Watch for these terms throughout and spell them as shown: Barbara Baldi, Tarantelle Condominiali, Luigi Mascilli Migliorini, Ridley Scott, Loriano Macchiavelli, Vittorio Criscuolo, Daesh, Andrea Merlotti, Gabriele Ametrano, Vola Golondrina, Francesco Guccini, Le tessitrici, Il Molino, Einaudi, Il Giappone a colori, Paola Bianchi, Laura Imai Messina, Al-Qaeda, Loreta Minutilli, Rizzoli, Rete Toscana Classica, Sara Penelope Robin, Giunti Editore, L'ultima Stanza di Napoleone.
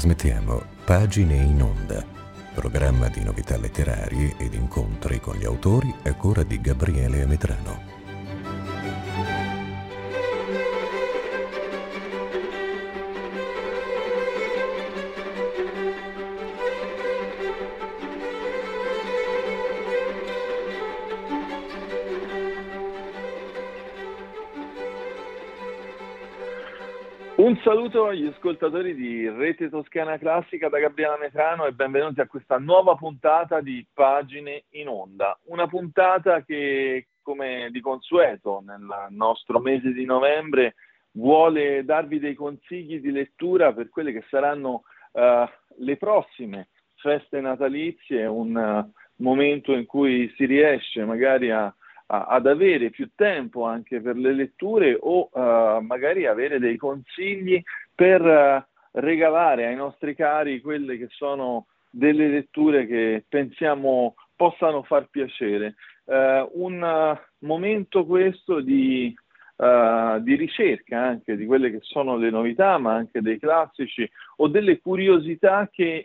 trasmettiamo Pagine in Onda, programma di novità letterarie ed incontri con gli autori a cura di Gabriele Ametrano. Un saluto agli ascoltatori di Rete Toscana Classica da Gabriele Ametrano e benvenuti a questa nuova puntata di Pagine in Onda. Una puntata che, come di consueto nel nostro mese di novembre, vuole darvi dei consigli di lettura per quelle che saranno le prossime feste natalizie, un momento in cui si riesce magari ad avere più tempo anche per le letture o magari avere dei consigli per regalare ai nostri cari quelle che sono delle letture che pensiamo possano far piacere. Un momento questo di ricerca anche di quelle che sono le novità, ma anche dei classici o delle curiosità che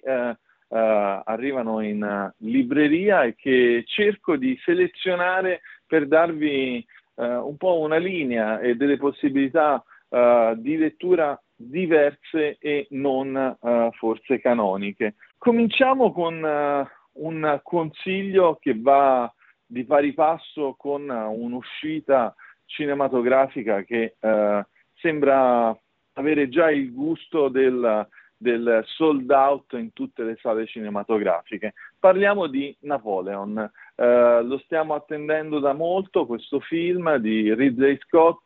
arrivano in libreria e che cerco di selezionare per darvi un po' una linea e delle possibilità di lettura diverse e non forse canoniche. Cominciamo con un consiglio che va di pari passo con un'uscita cinematografica che sembra avere già il gusto del sold out in tutte le sale cinematografiche. Parliamo di Napoleon. Lo stiamo attendendo da molto, questo film di Ridley Scott,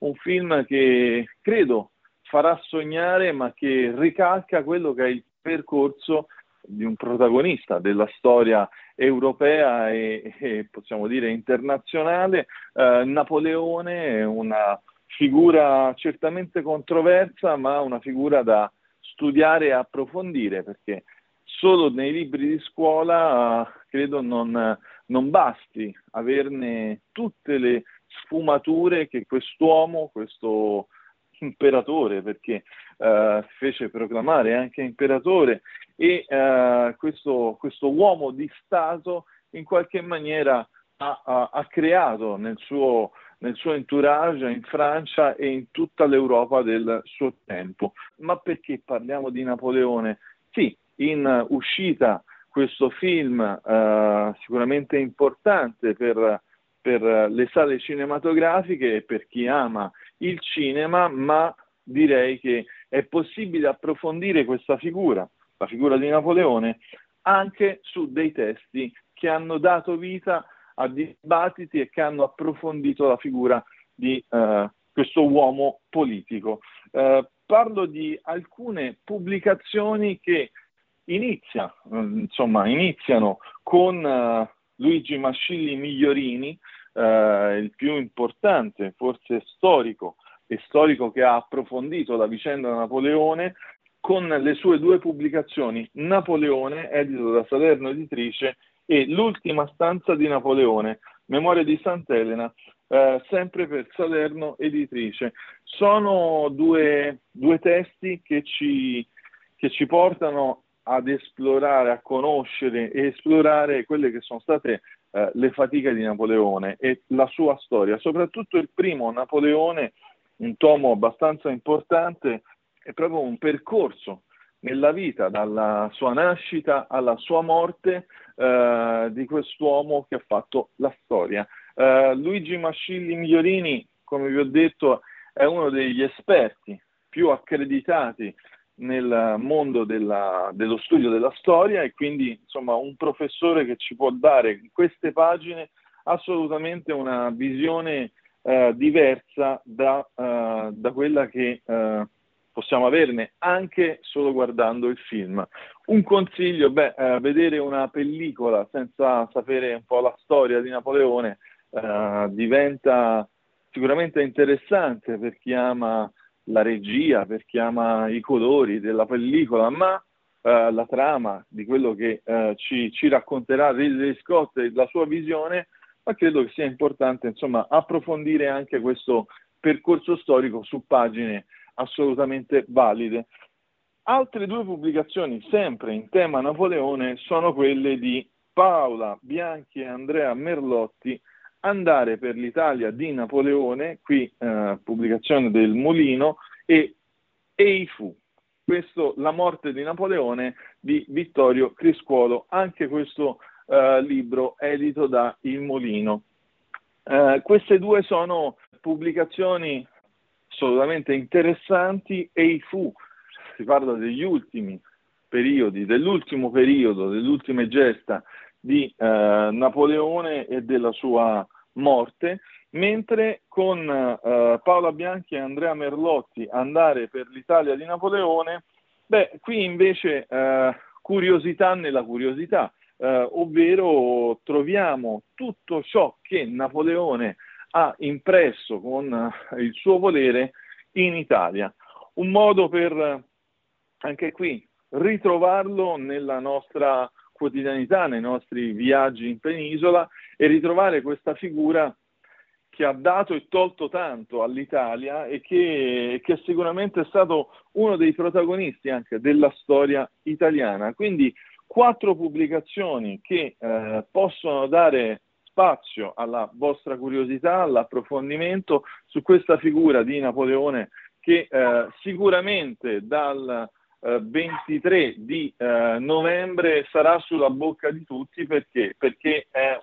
un film che credo farà sognare, ma che ricalca quello che è il percorso di un protagonista della storia europea e possiamo dire internazionale. Napoleone è una figura certamente controversa, ma una figura da studiare e approfondire, perché solo nei libri di scuola credo non basti averne tutte le sfumature che quest'uomo, questo imperatore, perché fece proclamare anche imperatore, e questo uomo di Stato in qualche maniera ha creato nel suo entourage in Francia e in tutta l'Europa del suo tempo. Ma perché parliamo di Napoleone? Sì, in uscita questo film sicuramente importante per le sale cinematografiche e per chi ama il cinema, ma direi che è possibile approfondire questa figura, la figura di Napoleone, anche su dei testi che hanno dato vita a dibattiti e che hanno approfondito la figura di questo uomo politico. Parlo di alcune pubblicazioni che iniziano con Luigi Mascilli Migliorini, il più importante, forse storico che ha approfondito la vicenda di Napoleone, con le sue due pubblicazioni, Napoleone, edito da Salerno Editrice, e L'ultima stanza di Napoleone, memoria di Sant'Elena, sempre per Salerno Editrice. Sono due testi che ci portano ad esplorare, a conoscere e esplorare quelle che sono state le fatiche di Napoleone e la sua storia. Soprattutto il primo, Napoleone, un tomo abbastanza importante, è proprio un percorso nella vita, dalla sua nascita alla sua morte, di quest'uomo che ha fatto la storia. Luigi Mascilli Migliorini, come vi ho detto, è uno degli esperti più accreditati nel mondo dello studio della storia e quindi, insomma, un professore che ci può dare in queste pagine assolutamente una visione diversa da quella che possiamo averne anche solo guardando il film. Un consiglio, vedere una pellicola senza sapere un po' la storia di Napoleone diventa sicuramente interessante per chi ama la regia, per chi ama i colori della pellicola, ma la trama di quello che ci racconterà Ridley Scott e la sua visione, ma credo che sia importante, insomma, approfondire anche questo percorso storico su pagine assolutamente valide. Altre due pubblicazioni, sempre in tema Napoleone, sono quelle di Paola Bianchi e Andrea Merlotti, Andare per l'Italia di Napoleone, qui pubblicazione del Molino, e Ei fu, questo La morte di Napoleone di Vittorio Criscuolo, anche questo libro edito da Il Molino. Queste due sono pubblicazioni assolutamente interessanti. Ei fu, si parla degli ultimi periodi, dell'ultimo periodo, dell'ultima gesta di Napoleone e della sua morte, mentre con Paola Bianchi e Andrea Merlotti, Andare per l'Italia di Napoleone, beh, qui invece curiosità nella curiosità, ovvero troviamo tutto ciò che Napoleone ha impresso con il suo volere in Italia, un modo per anche qui ritrovarlo nella nostra quotidianità, nei nostri viaggi in penisola, e ritrovare questa figura che ha dato e tolto tanto all'Italia e che sicuramente è stato uno dei protagonisti anche della storia italiana. Quindi 4 pubblicazioni che possono dare spazio alla vostra curiosità, all'approfondimento su questa figura di Napoleone che sicuramente dal 23 di novembre sarà sulla bocca di tutti, perché è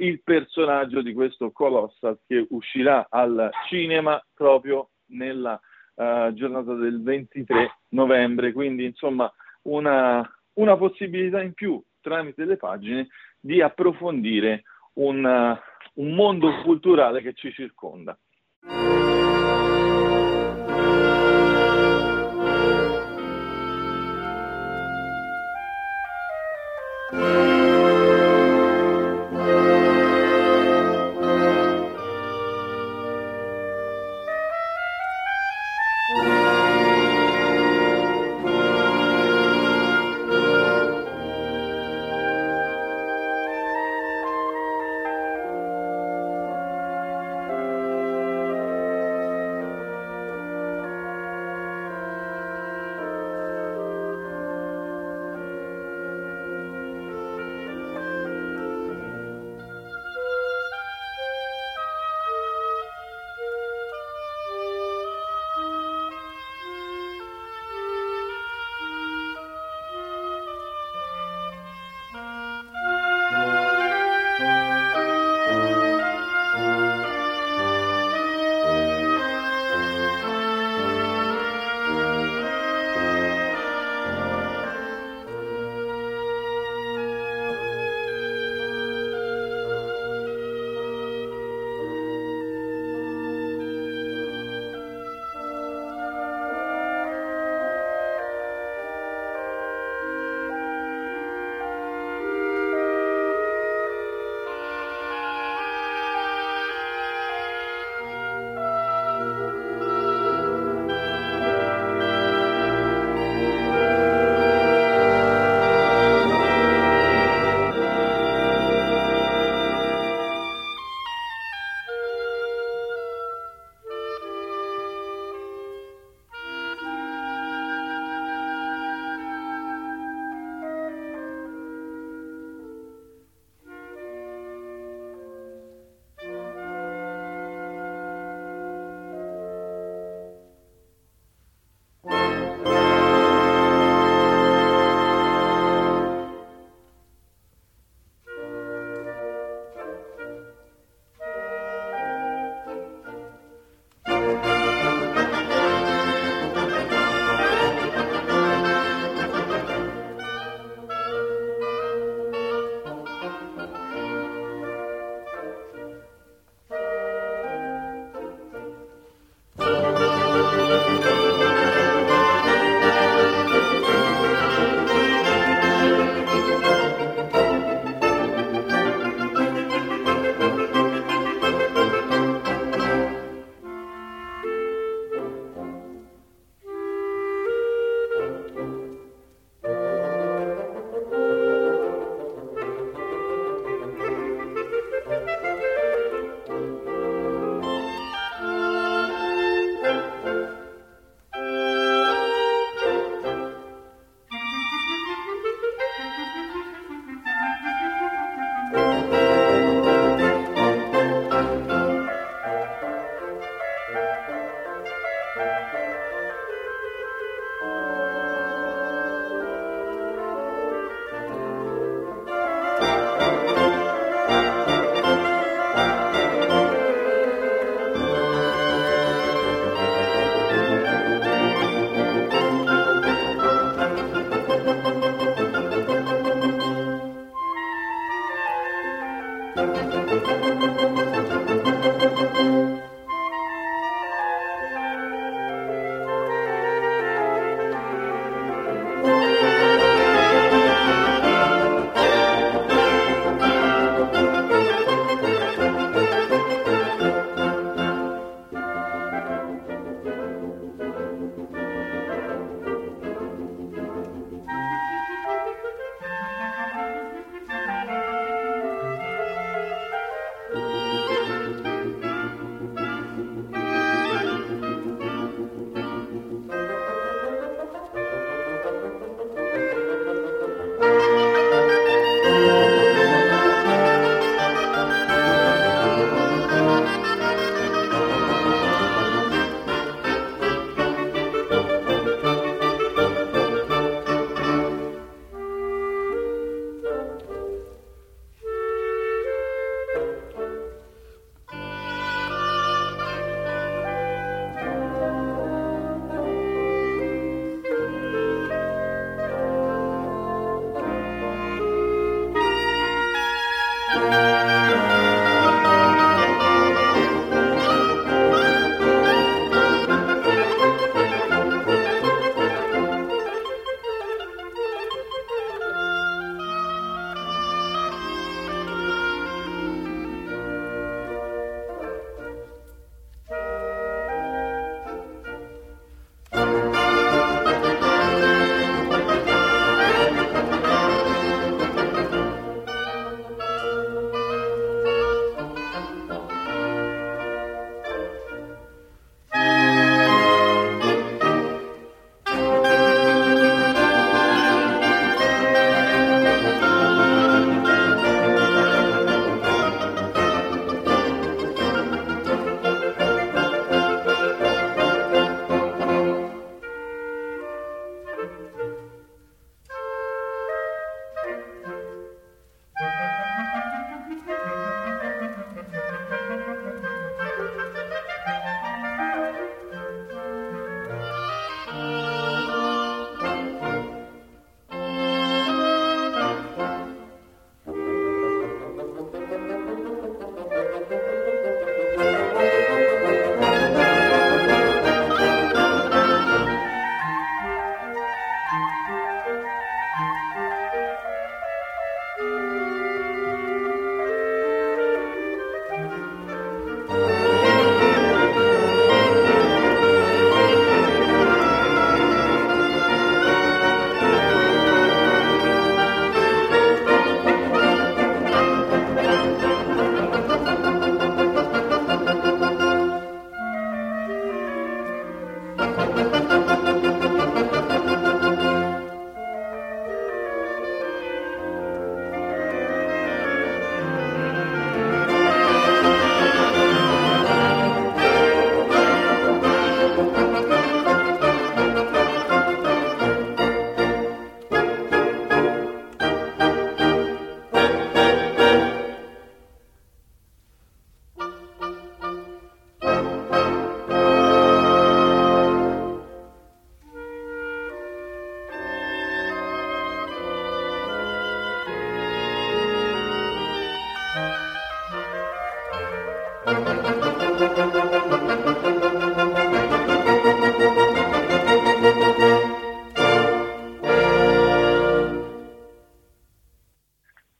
il personaggio di questo colossal che uscirà al cinema proprio nella giornata del 23 novembre, quindi insomma una possibilità in più tramite le pagine di approfondire un mondo culturale che ci circonda.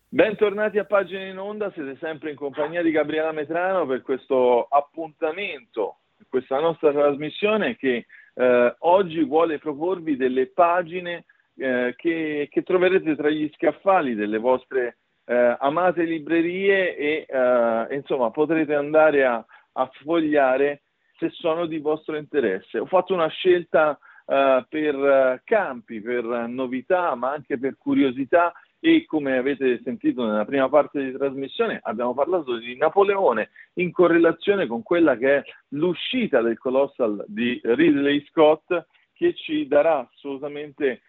Bentornati a Pagine in Onda, siete sempre in compagnia di Gabriele Ametrano per questo appuntamento, questa nostra trasmissione che oggi vuole proporvi delle pagine che troverete tra gli scaffali delle vostre amate librerie e insomma potrete andare a sfogliare se sono di vostro interesse. Ho fatto una scelta per campi, per novità ma anche per curiosità. E come avete sentito nella prima parte di trasmissione abbiamo parlato di Napoleone in correlazione con quella che è l'uscita del Colossal di Ridley Scott, che ci darà assolutamente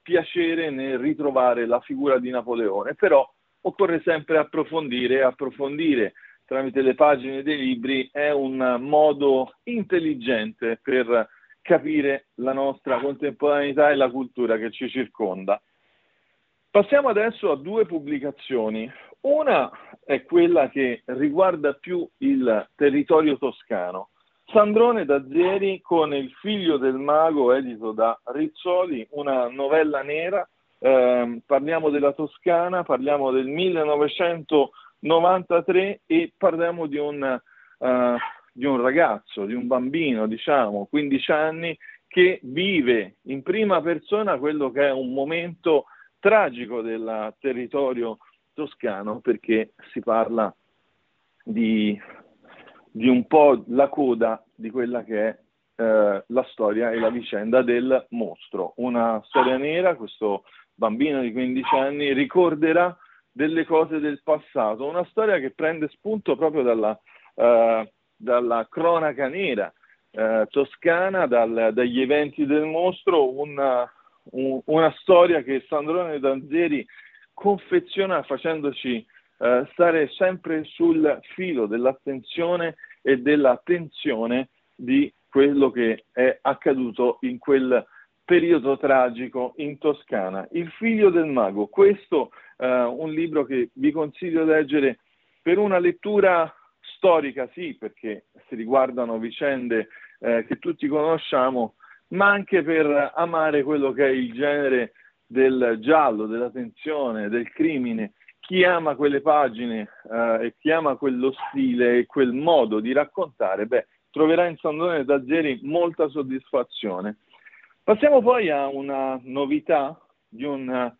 piacere nel ritrovare la figura di Napoleone, però occorre sempre approfondire tramite le pagine dei libri. È un modo intelligente per capire la nostra contemporaneità e la cultura che ci circonda. Passiamo adesso a due pubblicazioni. Una è quella che riguarda più il territorio toscano. Sandrone Dazieri con Il figlio del mago, edito da Rizzoli, una novella nera, parliamo della Toscana, parliamo del 1993 e parliamo di un ragazzo, di un bambino, diciamo, 15 anni, che vive in prima persona quello che è un momento tragico del territorio toscano, perché si parla di un po' la coda di quella che è la storia e la vicenda del mostro. Una storia nera, questo bambino di 15 anni ricorderà delle cose del passato, una storia che prende spunto proprio dalla cronaca nera toscana, dagli eventi del mostro, una storia che Sandrone Dazieri confeziona facendoci stare sempre sul filo dell'attenzione e della tensione di quello che è accaduto in quel periodo tragico in Toscana. Il figlio del mago, questo un libro che vi consiglio di leggere per una lettura storica, sì, perché si riguardano vicende che tutti conosciamo, ma anche per amare quello che è il genere del giallo, della tensione, del crimine. Chi ama quelle pagine e chi ama quello stile e quel modo di raccontare, troverà in Sandrone Dazieri molta soddisfazione. Passiamo poi a una novità di un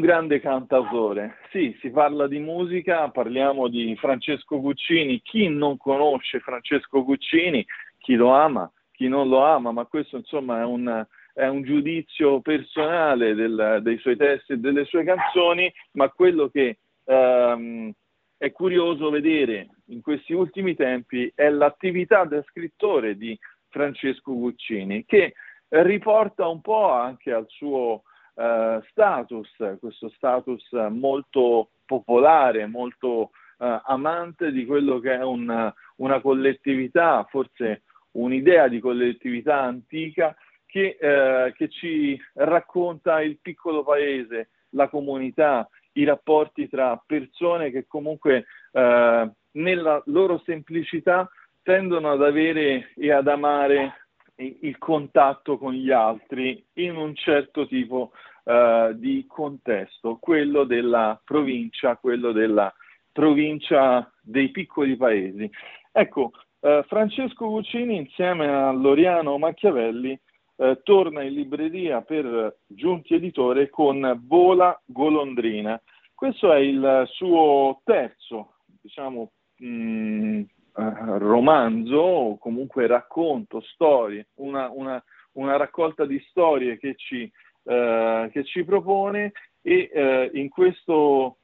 grande cantautore. Sì, si parla di musica, parliamo di Francesco Guccini. Chi non conosce Francesco Guccini, chi lo ama, chi non lo ama, ma questo insomma è un giudizio personale dei suoi testi e delle sue canzoni, ma quello che è curioso vedere in questi ultimi tempi è l'attività da scrittore di Francesco Guccini, che riporta un po' anche al suo status, questo status molto popolare, molto amante di quello che è una collettività, forse un'idea di collettività antica, che ci racconta il piccolo paese, la comunità, i rapporti tra persone che comunque nella loro semplicità tendono ad avere e ad amare il contatto con gli altri in un certo tipo di contesto, quello della provincia, dei piccoli paesi. Ecco, Francesco Guccini insieme a Loriano Macchiavelli torna in libreria per Giunti Editore con Vola Golondrina. Questo è il suo terzo, diciamo, romanzo o comunque racconto, storie, una raccolta di storie che ci propone, e in questo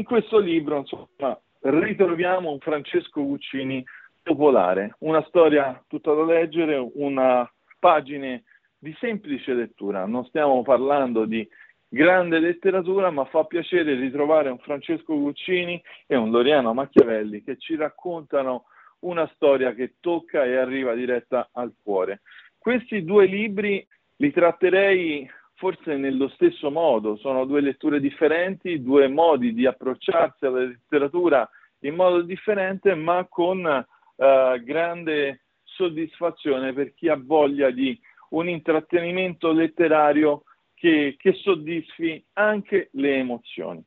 libro insomma ritroviamo un Francesco Guccini popolare, una storia tutta da leggere, una pagine di semplice lettura. Non stiamo parlando di grande letteratura, ma fa piacere ritrovare un Francesco Guccini e un Loriano Macchiavelli che ci raccontano una storia che tocca e arriva diretta al cuore. Questi due libri li tratterei forse nello stesso modo, sono due letture differenti, due modi di approcciarsi alla letteratura in modo differente, ma con grande soddisfazione per chi ha voglia di un intrattenimento letterario che soddisfi anche le emozioni.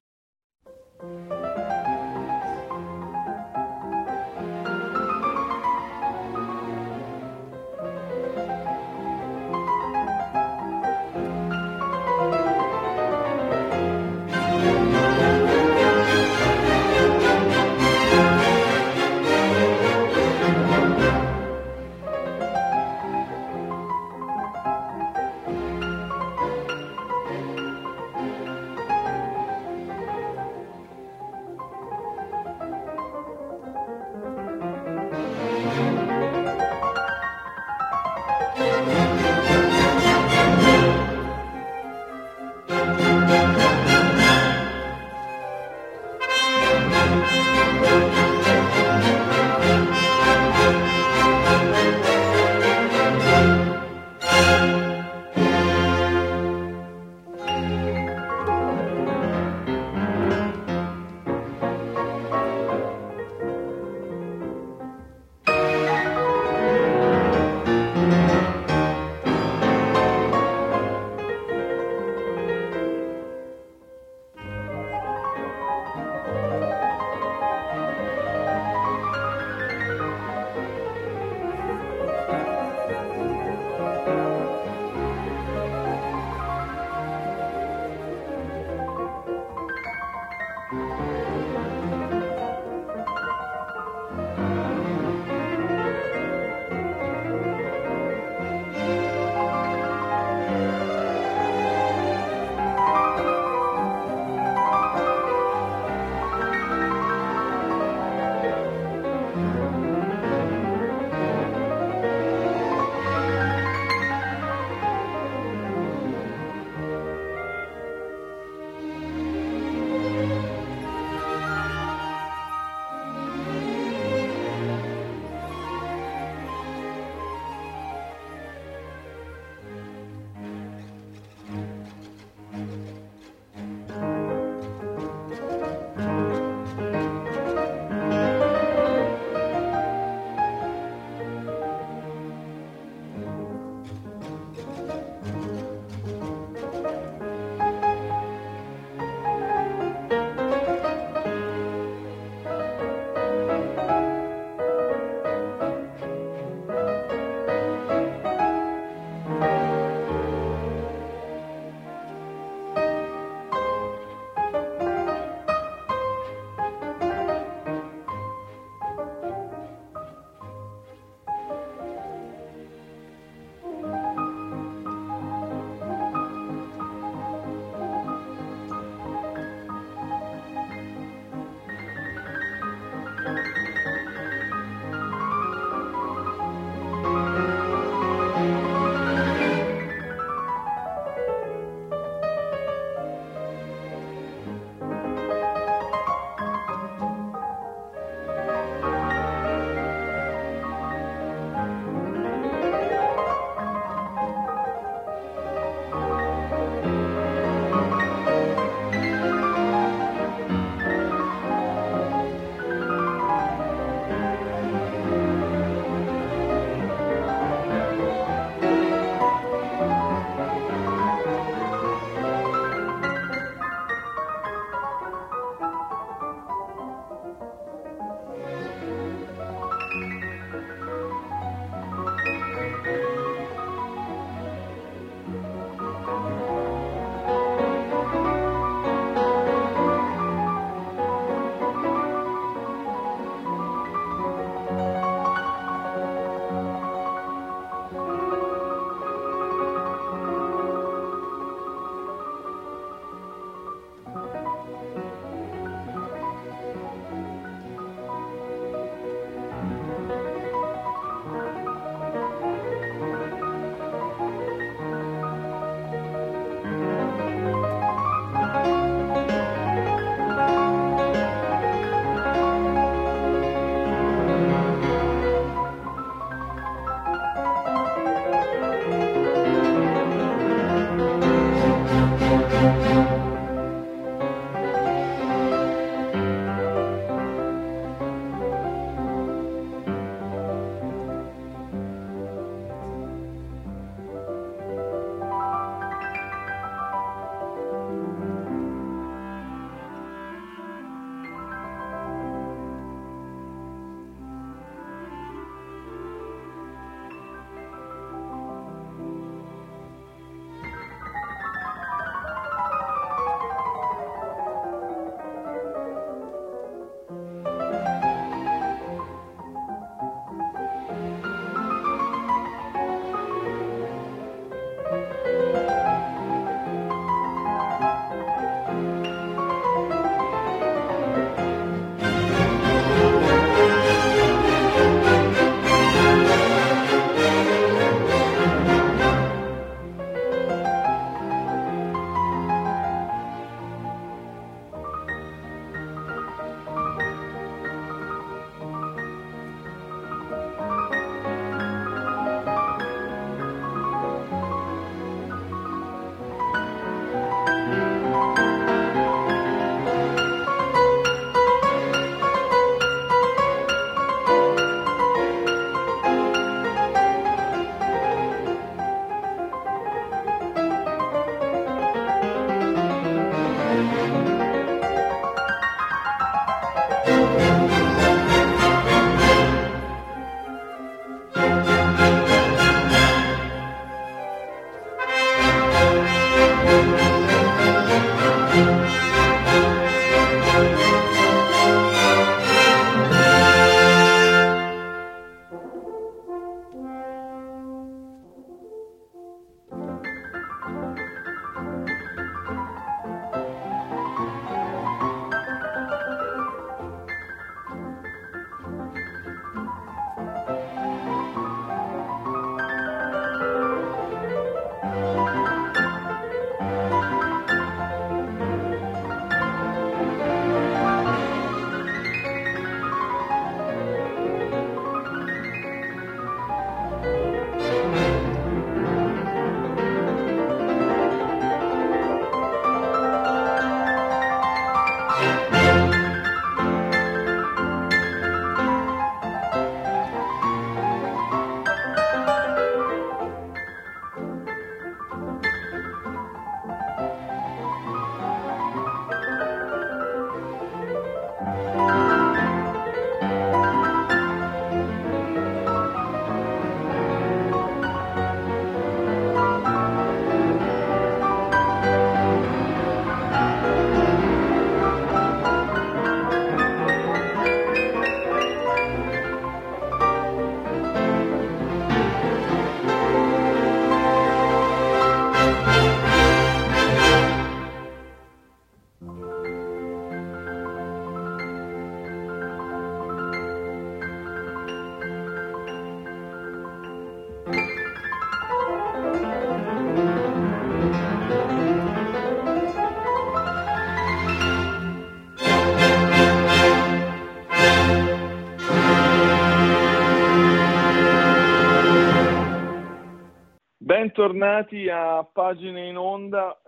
Bentornati a Pagine in Onda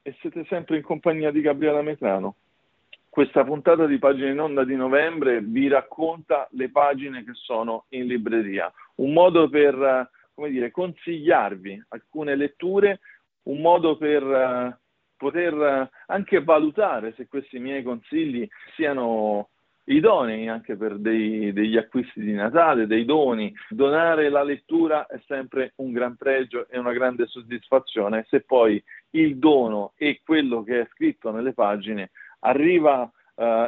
e siete sempre in compagnia di Gabriele Ametrano. Questa puntata di Pagine in Onda di novembre vi racconta le pagine che sono in libreria, un modo per, come dire, consigliarvi alcune letture, un modo per poter anche valutare se questi miei consigli siano idonei anche per degli acquisti di Natale, dei doni. Donare la lettura è sempre un gran pregio e una grande soddisfazione se poi il dono e quello che è scritto nelle pagine arriva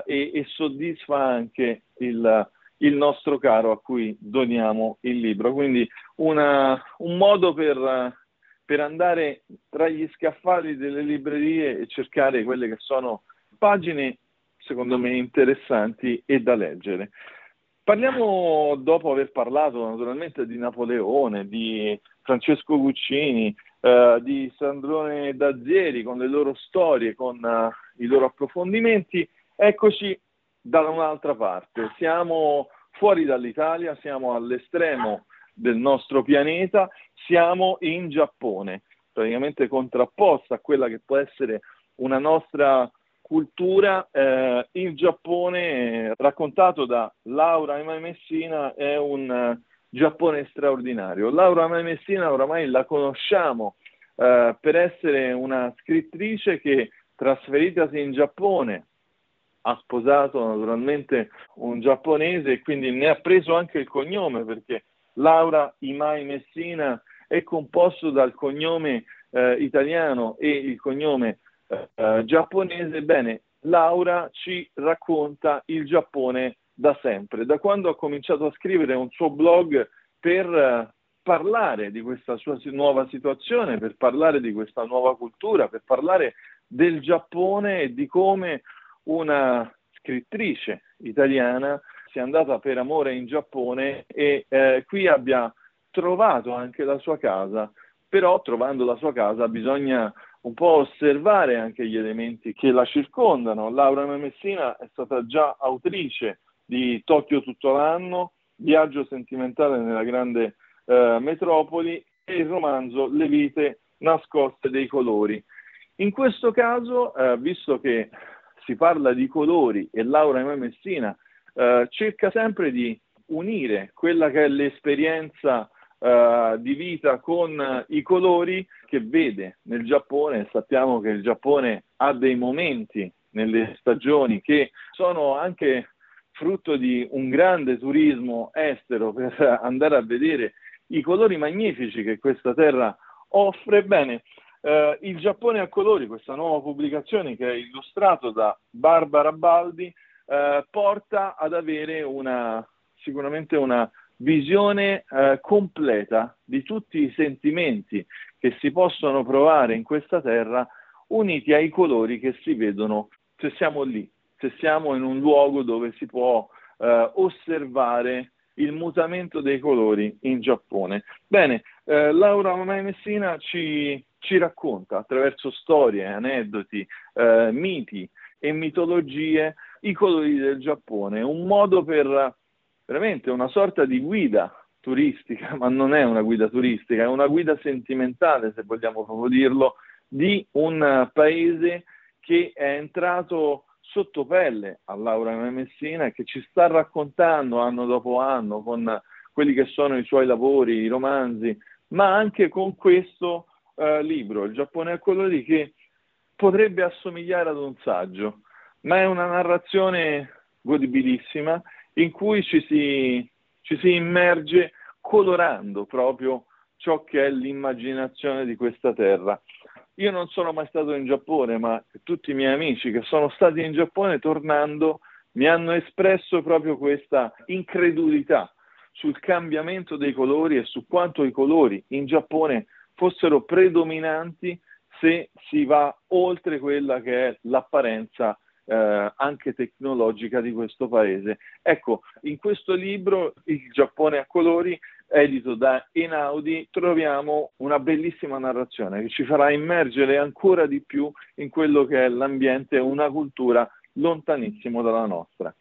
e soddisfa anche il nostro caro a cui doniamo il libro. Quindi un modo per andare tra gli scaffali delle librerie e cercare quelle che sono pagine secondo me interessanti e da leggere. Parliamo, dopo aver parlato naturalmente di Napoleone, di Francesco Guccini, di Sandrone Dazieri con le loro storie, con i loro approfondimenti, eccoci da un'altra parte. Siamo fuori dall'Italia, siamo all'estremo del nostro pianeta, siamo in Giappone, praticamente contrapposta a quella che può essere una nostra cultura. Il Giappone, raccontato da Laura Imai Messina, è un Giappone straordinario. Laura Imai Messina oramai la conosciamo per essere una scrittrice che, trasferitasi in Giappone, ha sposato naturalmente un giapponese e quindi ne ha preso anche il cognome, perché Laura Imai Messina è composto dal cognome italiano e il cognome giapponese. Bene, Laura ci racconta il Giappone da sempre, da quando ha cominciato a scrivere un suo blog per parlare di questa sua nuova situazione, per parlare di questa nuova cultura, per parlare del Giappone e di come una scrittrice italiana sia andata per amore in Giappone e qui abbia trovato anche la sua casa. Però trovando la sua casa bisogna un po' osservare anche gli elementi che la circondano. Laura Messina è stata già autrice di Tokyo tutto l'anno, Viaggio sentimentale nella grande metropoli e il romanzo Le vite nascoste dei colori. In questo caso, visto che si parla di colori e Laura Messina cerca sempre di unire quella che è l'esperienza di vita con i colori che vede nel Giappone. Sappiamo che il Giappone ha dei momenti nelle stagioni che sono anche frutto di un grande turismo estero per andare a vedere i colori magnifici che questa terra offre. Bene, Il Giappone a colori, questa nuova pubblicazione che è illustrato da Barbara Baldi, porta ad avere sicuramente una visione completa di tutti i sentimenti che si possono provare in questa terra, uniti ai colori che si vedono se siamo lì, se siamo in un luogo dove si può osservare il mutamento dei colori in Giappone. Bene, Laura Imai Messina ci racconta attraverso storie, aneddoti, miti e mitologie i colori del Giappone, un modo per veramente una sorta di guida turistica, ma non è una guida turistica, è una guida sentimentale, se vogliamo proprio dirlo, di un paese che è entrato sotto pelle a Laura Messina e che ci sta raccontando anno dopo anno con quelli che sono i suoi lavori, i romanzi, ma anche con questo libro, Il Giappone a colori, che potrebbe assomigliare ad un saggio, ma è una narrazione godibilissima in cui ci si immerge colorando proprio ciò che è l'immaginazione di questa terra. Io non sono mai stato in Giappone, ma tutti i miei amici che sono stati in Giappone tornando mi hanno espresso proprio questa incredulità sul cambiamento dei colori e su quanto i colori in Giappone fossero predominanti se si va oltre quella che è l'apparenza anche tecnologica di questo paese. Ecco, in questo libro, Il Giappone a colori, edito da Einaudi, troviamo una bellissima narrazione che ci farà immergere ancora di più in quello che è l'ambiente, una cultura lontanissimo dalla nostra.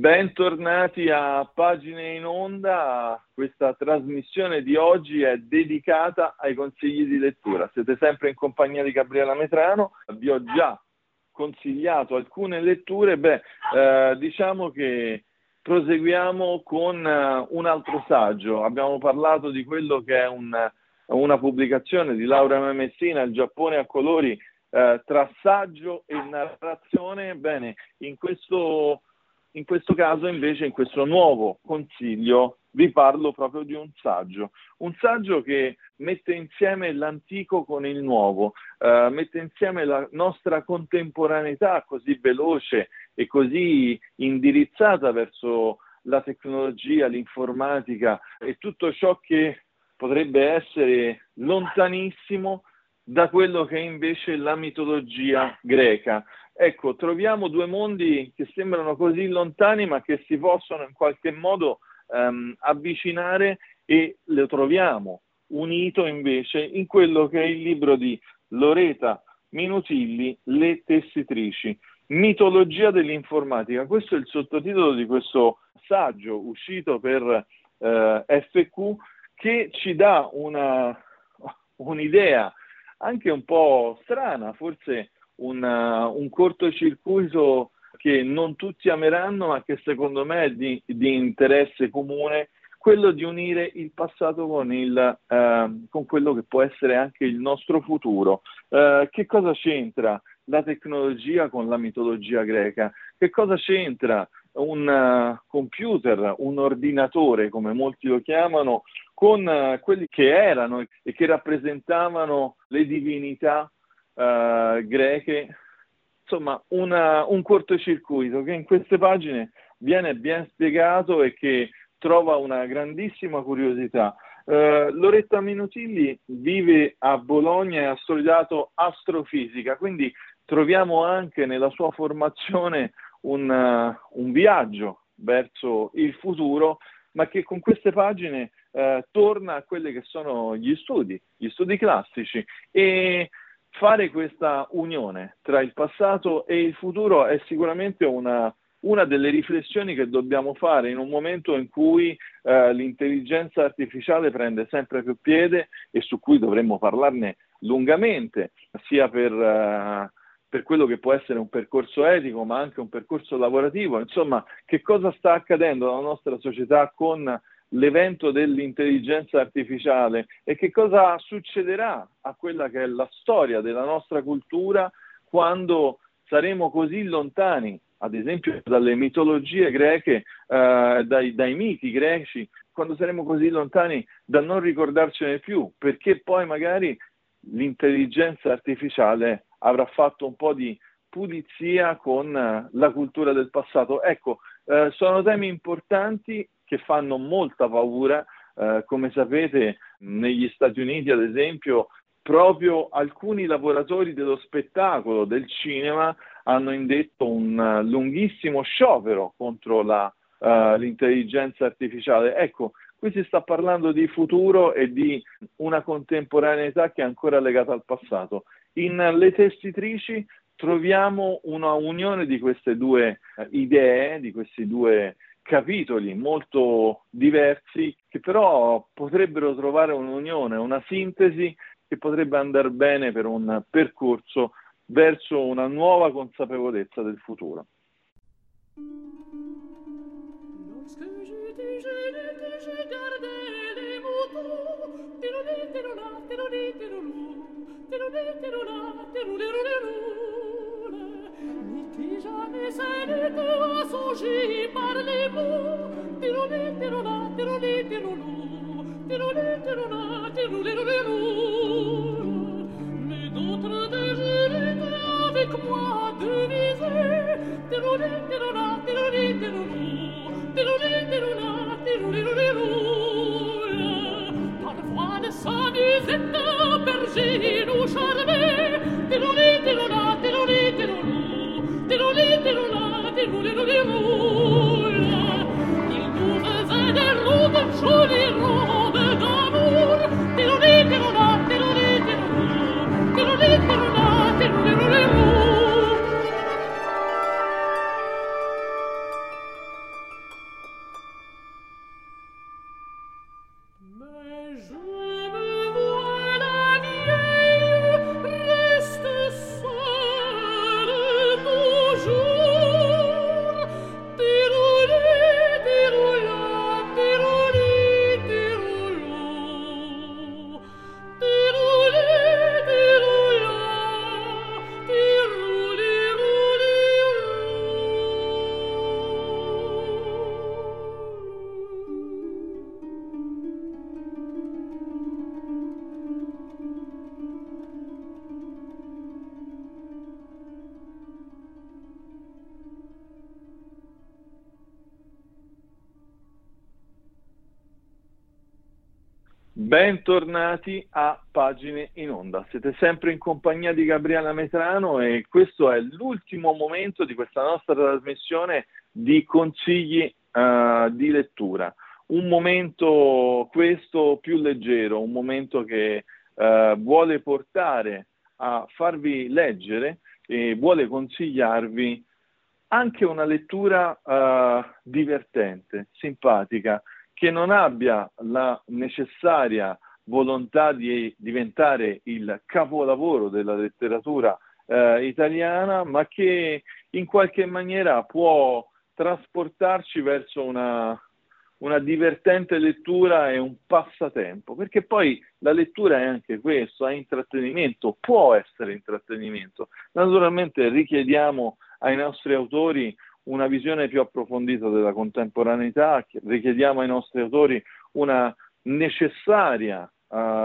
Bentornati a Pagine in Onda. Questa trasmissione di oggi è dedicata ai consigli di lettura. Siete sempre in compagnia di Gabriele Ametrano. Vi ho già consigliato alcune letture. Diciamo che proseguiamo con un altro saggio. Abbiamo parlato di quello che è una pubblicazione di Laura Imai Messina, Il Giappone a colori, tra saggio e narrazione. Bene, in questo caso invece, in questo nuovo consiglio, vi parlo proprio di un saggio che mette insieme l'antico con il nuovo, mette insieme la nostra contemporaneità così veloce e così indirizzata verso la tecnologia, l'informatica e tutto ciò che potrebbe essere lontanissimo da quello che è invece la mitologia greca. Ecco, troviamo due mondi che sembrano così lontani ma che si possono in qualche modo avvicinare, e lo troviamo unito invece in quello che è il libro di Loreta Minutilli, Le tessitrici, mitologia dell'informatica. Questo è il sottotitolo di questo saggio uscito per FQ, che ci dà un'idea anche un po' strana, forse un cortocircuito che non tutti ameranno, ma che secondo me è di interesse comune, quello di unire il passato con quello che può essere anche il nostro futuro. Che cosa c'entra la tecnologia con la mitologia greca? Che cosa c'entra un computer, un ordinatore, come molti lo chiamano, con quelli che erano e che rappresentavano le divinità greche? Insomma, un cortocircuito che in queste pagine viene ben spiegato e che trova una grandissima curiosità. Loreta Minutilli vive a Bologna e ha studiato astrofisica, quindi troviamo anche nella sua formazione un viaggio verso il futuro, ma che con queste pagine torna a quelli che sono gli studi classici, e fare questa unione tra il passato e il futuro è sicuramente una delle riflessioni che dobbiamo fare in un momento in cui l'intelligenza artificiale prende sempre più piede, e su cui dovremmo parlarne lungamente, sia per quello che può essere un percorso etico, ma anche un percorso lavorativo. Insomma, che cosa sta accadendo nella nostra società con l'evento dell'intelligenza artificiale, e che cosa succederà a quella che è la storia della nostra cultura quando saremo così lontani, ad esempio, dalle mitologie greche, dai miti greci, quando saremo così lontani da non ricordarcene più, perché poi magari l'intelligenza artificiale avrà fatto un po' di pulizia con la cultura del passato. Ecco, sono temi importanti che fanno molta paura. Come sapete, negli Stati Uniti, ad esempio, proprio alcuni lavoratori dello spettacolo, del cinema, hanno indetto un lunghissimo sciopero contro l'intelligenza artificiale. Ecco, qui si sta parlando di futuro e di una contemporaneità che è ancora legata al passato. In Le tessitrici troviamo una unione di queste due idee, di questi due capitoli molto diversi, che però potrebbero trovare un'unione, una sintesi che potrebbe andare bene per un percorso verso una nuova consapevolezza del futuro. Jamais salut à songer par les mots Tiroulé, tiroula, tiroulé, tiroulou Tiroulé, tiroula, tiroulé, tiroulou Mais d'autres déjeunaient avec moi devisés Tiroulé, tiroula, tiroulé, tiroulou Tiroulé, tiroula, tiroulé, tiroulou Parfois le s'amusait à berger nous charmer Tiroulé, tiroula, tiroulé, tiroulou Te lo dico, te lo dico, Bentornati a Pagine in Onda, siete sempre in compagnia di Gabriele Ametrano e questo è l'ultimo momento di questa nostra trasmissione di consigli di lettura. Un momento questo più leggero, un momento che vuole portare a farvi leggere e vuole consigliarvi anche una lettura divertente, simpatica, che non abbia la necessaria volontà di diventare il capolavoro della letteratura italiana, ma che in qualche maniera può trasportarci verso una divertente lettura e un passatempo, perché poi la lettura è anche questo, è intrattenimento, può essere intrattenimento. Naturalmente richiediamo ai nostri autori una visione più approfondita della contemporaneità, richiediamo ai nostri autori una necessaria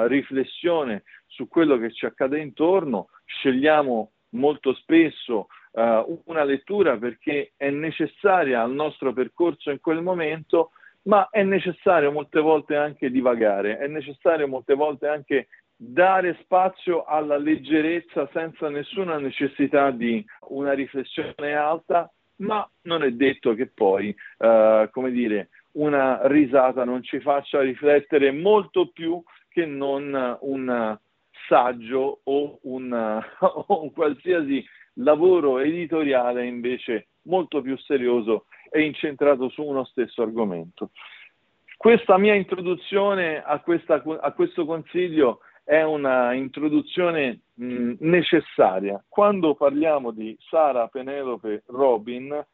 riflessione su quello che ci accade intorno, scegliamo molto spesso una lettura perché è necessaria al nostro percorso in quel momento, ma è necessario molte volte anche divagare, è necessario molte volte anche dare spazio alla leggerezza senza nessuna necessità di una riflessione alta, ma non è detto che poi, come dire, una risata non ci faccia riflettere molto più che non un saggio o un qualsiasi lavoro editoriale invece molto più serioso e incentrato su uno stesso argomento. Questa mia introduzione a questo consiglio è una introduzione necessaria. Quando parliamo di Sara Penelope Robin,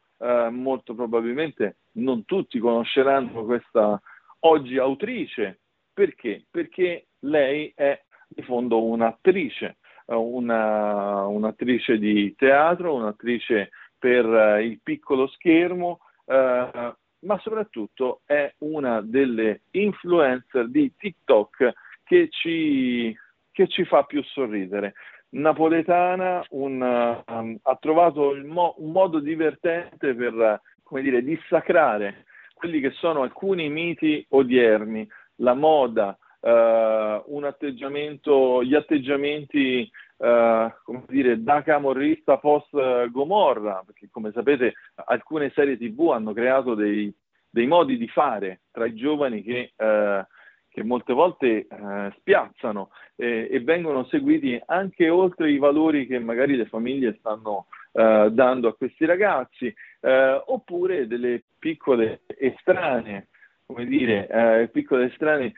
molto probabilmente non tutti conosceranno questa oggi autrice. Perché? Perché lei è di fondo un'attrice, un'attrice di teatro, un'attrice per il piccolo schermo, ma soprattutto è una delle influencer di TikTok che ci fa più sorridere. Napoletana, ha trovato un modo divertente per, come dire, dissacrare quelli che sono alcuni miti odierni, la moda, gli atteggiamenti come dire, da camorrista post Gomorra, perché come sapete alcune serie TV hanno creato dei modi di fare tra i giovani che molte volte spiazzano e vengono seguiti anche oltre i valori che magari le famiglie stanno dando a questi ragazzi, oppure delle piccole e strane, come dire, piccole e strane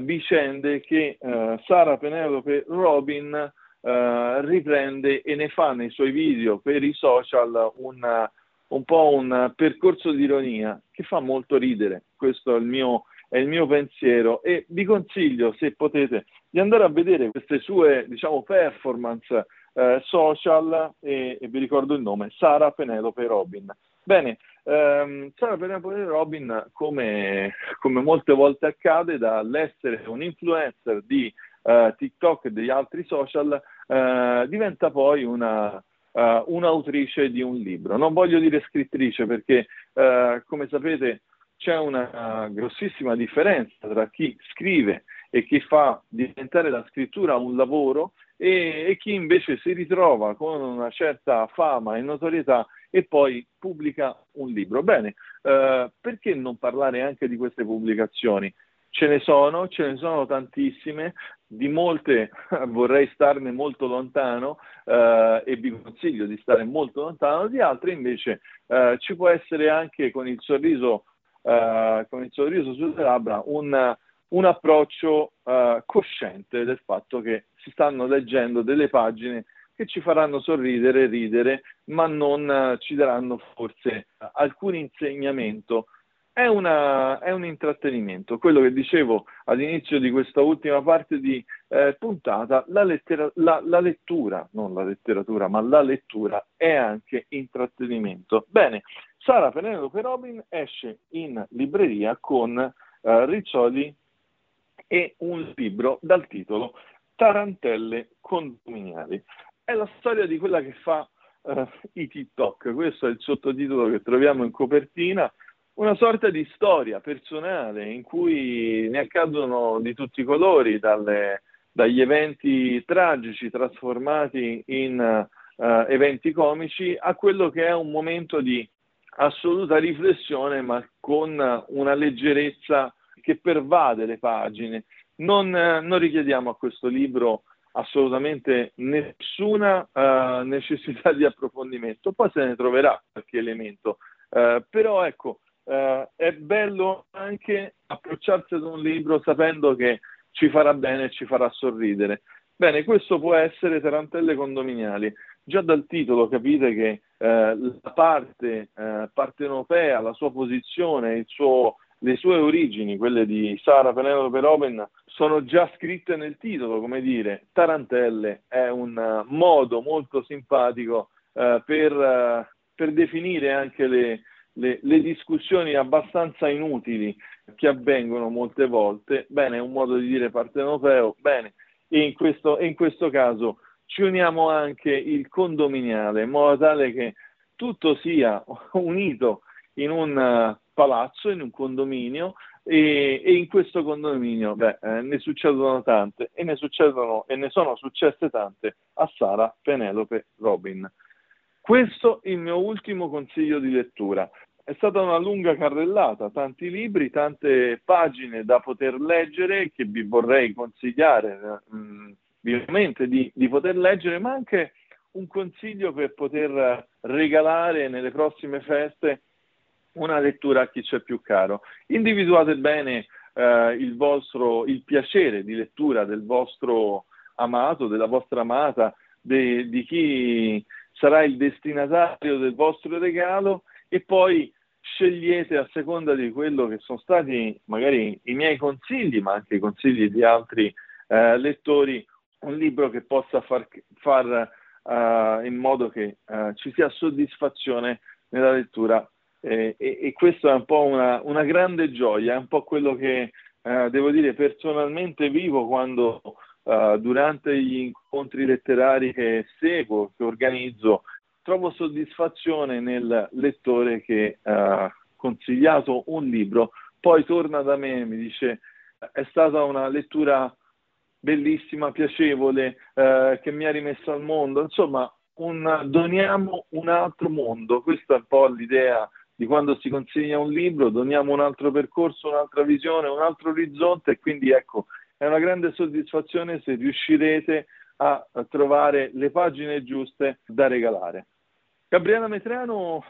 vicende che Sara Penelope Robin riprende e ne fa nei suoi video per i social un po' un percorso di ironia che fa molto ridere. Questo è il mio pensiero e vi consiglio, se potete, di andare a vedere queste sue, diciamo, performance social e vi ricordo il nome, Sara Penelope Robin. Bene, Sara Penelope Robin, come molte volte accade, dall'essere un influencer di TikTok e degli altri social, diventa poi un'autrice di un libro. Non voglio dire scrittrice perché, come sapete, c'è una grossissima differenza tra chi scrive e chi fa diventare la scrittura un lavoro e chi invece si ritrova con una certa fama e notorietà e poi pubblica un libro. Bene, perché non parlare anche di queste pubblicazioni? Ce ne sono tantissime, di molte vorrei starne molto lontano e vi consiglio di stare molto lontano, di altre invece ci può essere anche con il sorriso sulle labbra un approccio cosciente del fatto che si stanno leggendo delle pagine che ci faranno sorridere, ridere, ma non ci daranno forse alcun insegnamento. È un intrattenimento. Quello che dicevo all'inizio di questa ultima parte di puntata, la lettura, non la letteratura, ma la lettura è anche intrattenimento. Bene, Sara Penelope Robin esce in libreria con Rizzoli e un libro dal titolo Tarantelle Condominiali. È la storia di quella che fa i TikTok, questo è il sottotitolo che troviamo in copertina, una sorta di storia personale in cui ne accadono di tutti i colori, dagli eventi tragici trasformati in eventi comici a quello che è un momento di assoluta riflessione, ma con una leggerezza che pervade le pagine. Non richiediamo a questo libro assolutamente nessuna necessità di approfondimento, poi se ne troverà qualche elemento, però ecco, è bello anche approcciarsi ad un libro sapendo che ci farà bene e ci farà sorridere. Bene, questo può essere Tarantelle Condominiali. Già dal titolo capite che la parte partenopea, la sua posizione, le sue origini, quelle di Sara Penelope Robin, sono già scritte nel titolo, come dire, Tarantelle è un modo molto simpatico per definire anche le discussioni abbastanza inutili che avvengono molte volte. Bene, è un modo di dire partenopeo, bene, e in questo caso ci uniamo anche il condominiale, in modo tale che tutto sia unito in un palazzo, in un condominio, e in questo condominio ne succedono tante e ne sono successe tante a Sara Penelope Robin. Questo è il mio ultimo consiglio di lettura. È stata una lunga carrellata, tanti libri, tante pagine da poter leggere, che vi vorrei consigliare ovviamente di poter leggere, ma anche un consiglio per poter regalare nelle prossime feste una lettura a chi c'è più caro. Individuate bene il piacere di lettura del vostro amato, della vostra amata, di chi sarà il destinatario del vostro regalo, e poi scegliete a seconda di quello che sono stati magari i miei consigli, ma anche i consigli di altri lettori, un libro che possa far in modo che ci sia soddisfazione nella lettura. E questo è un po' una grande gioia, è un po' quello che devo dire personalmente vivo quando durante gli incontri letterari che seguo, che organizzo, trovo soddisfazione nel lettore che ha consigliato un libro, poi torna da me e mi dice è stata una lettura bellissima, piacevole, che mi ha rimesso al mondo, insomma doniamo un altro mondo. Questa è un po' l'idea di quando si consiglia un libro, doniamo un altro percorso, un'altra visione, un altro orizzonte, e quindi ecco, è una grande soddisfazione se riuscirete a trovare le pagine giuste da regalare. Gabriele Ametrano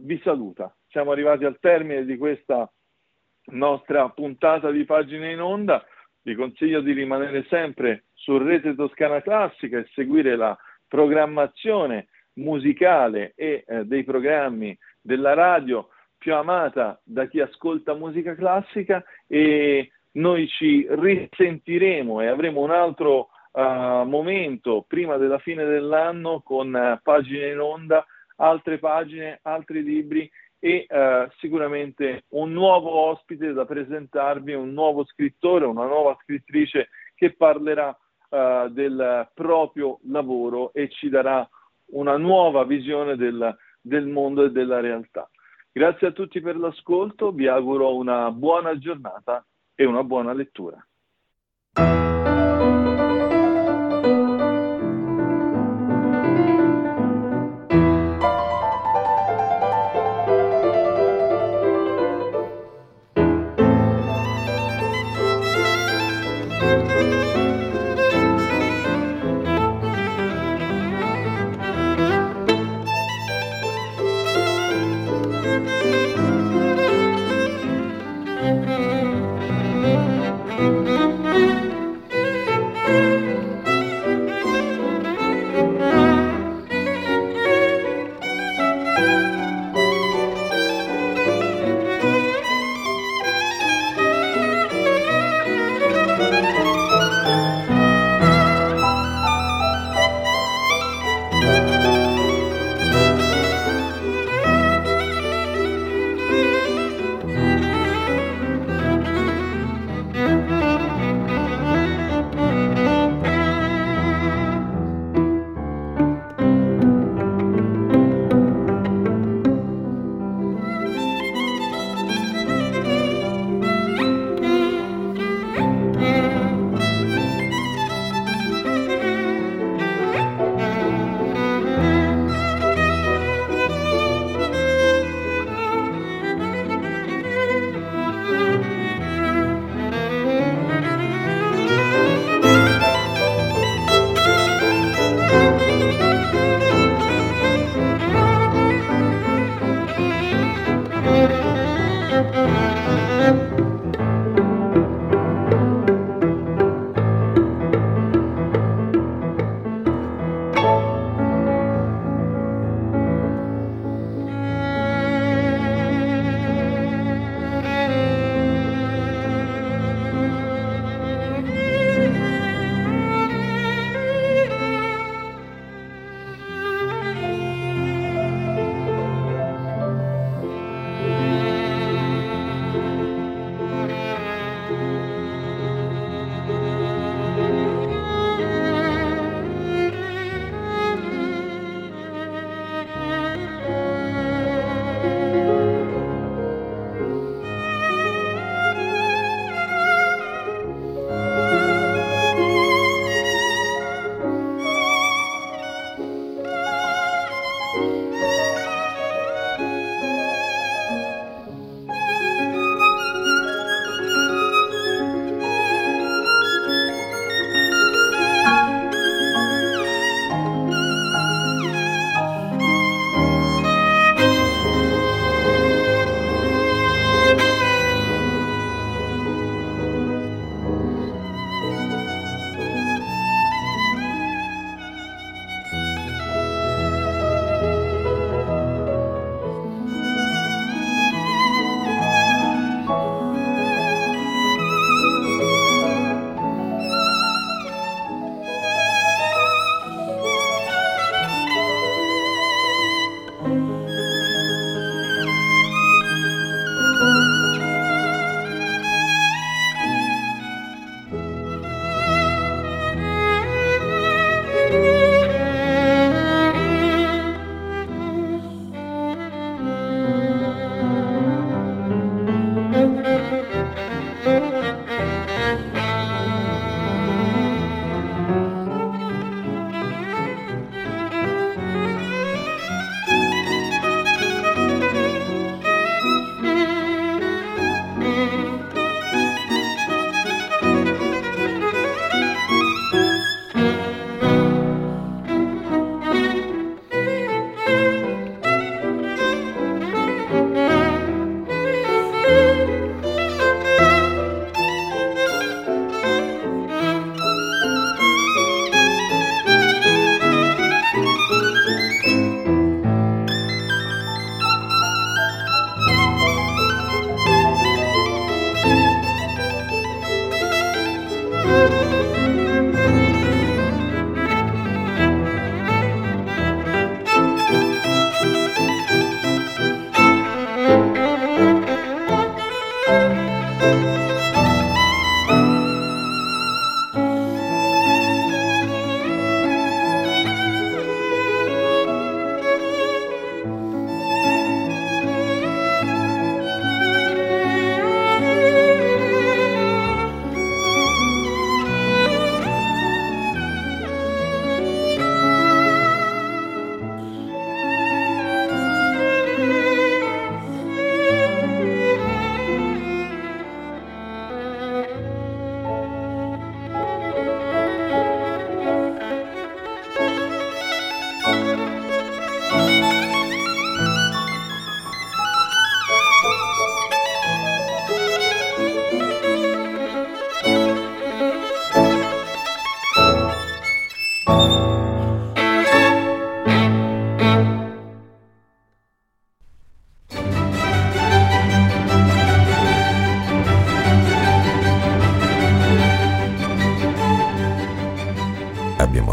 vi saluta, siamo arrivati al termine di questa nostra puntata di Pagine in Onda. Vi consiglio di rimanere sempre su Rete Toscana Classica e seguire la programmazione musicale e dei programmi della radio più amata da chi ascolta musica classica, e noi ci risentiremo e avremo un altro momento prima della fine dell'anno con Pagine in Onda, altre pagine, altri libri e sicuramente un nuovo ospite da presentarvi, un nuovo scrittore, una nuova scrittrice che parlerà del proprio lavoro e ci darà una nuova visione del mondo e della realtà. Grazie a tutti per l'ascolto, vi auguro una buona giornata e una buona lettura.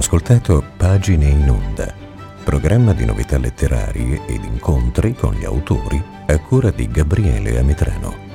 Ascoltato Pagine in Onda, programma di novità letterarie ed incontri con gli autori a cura di Gabriele Ametrano.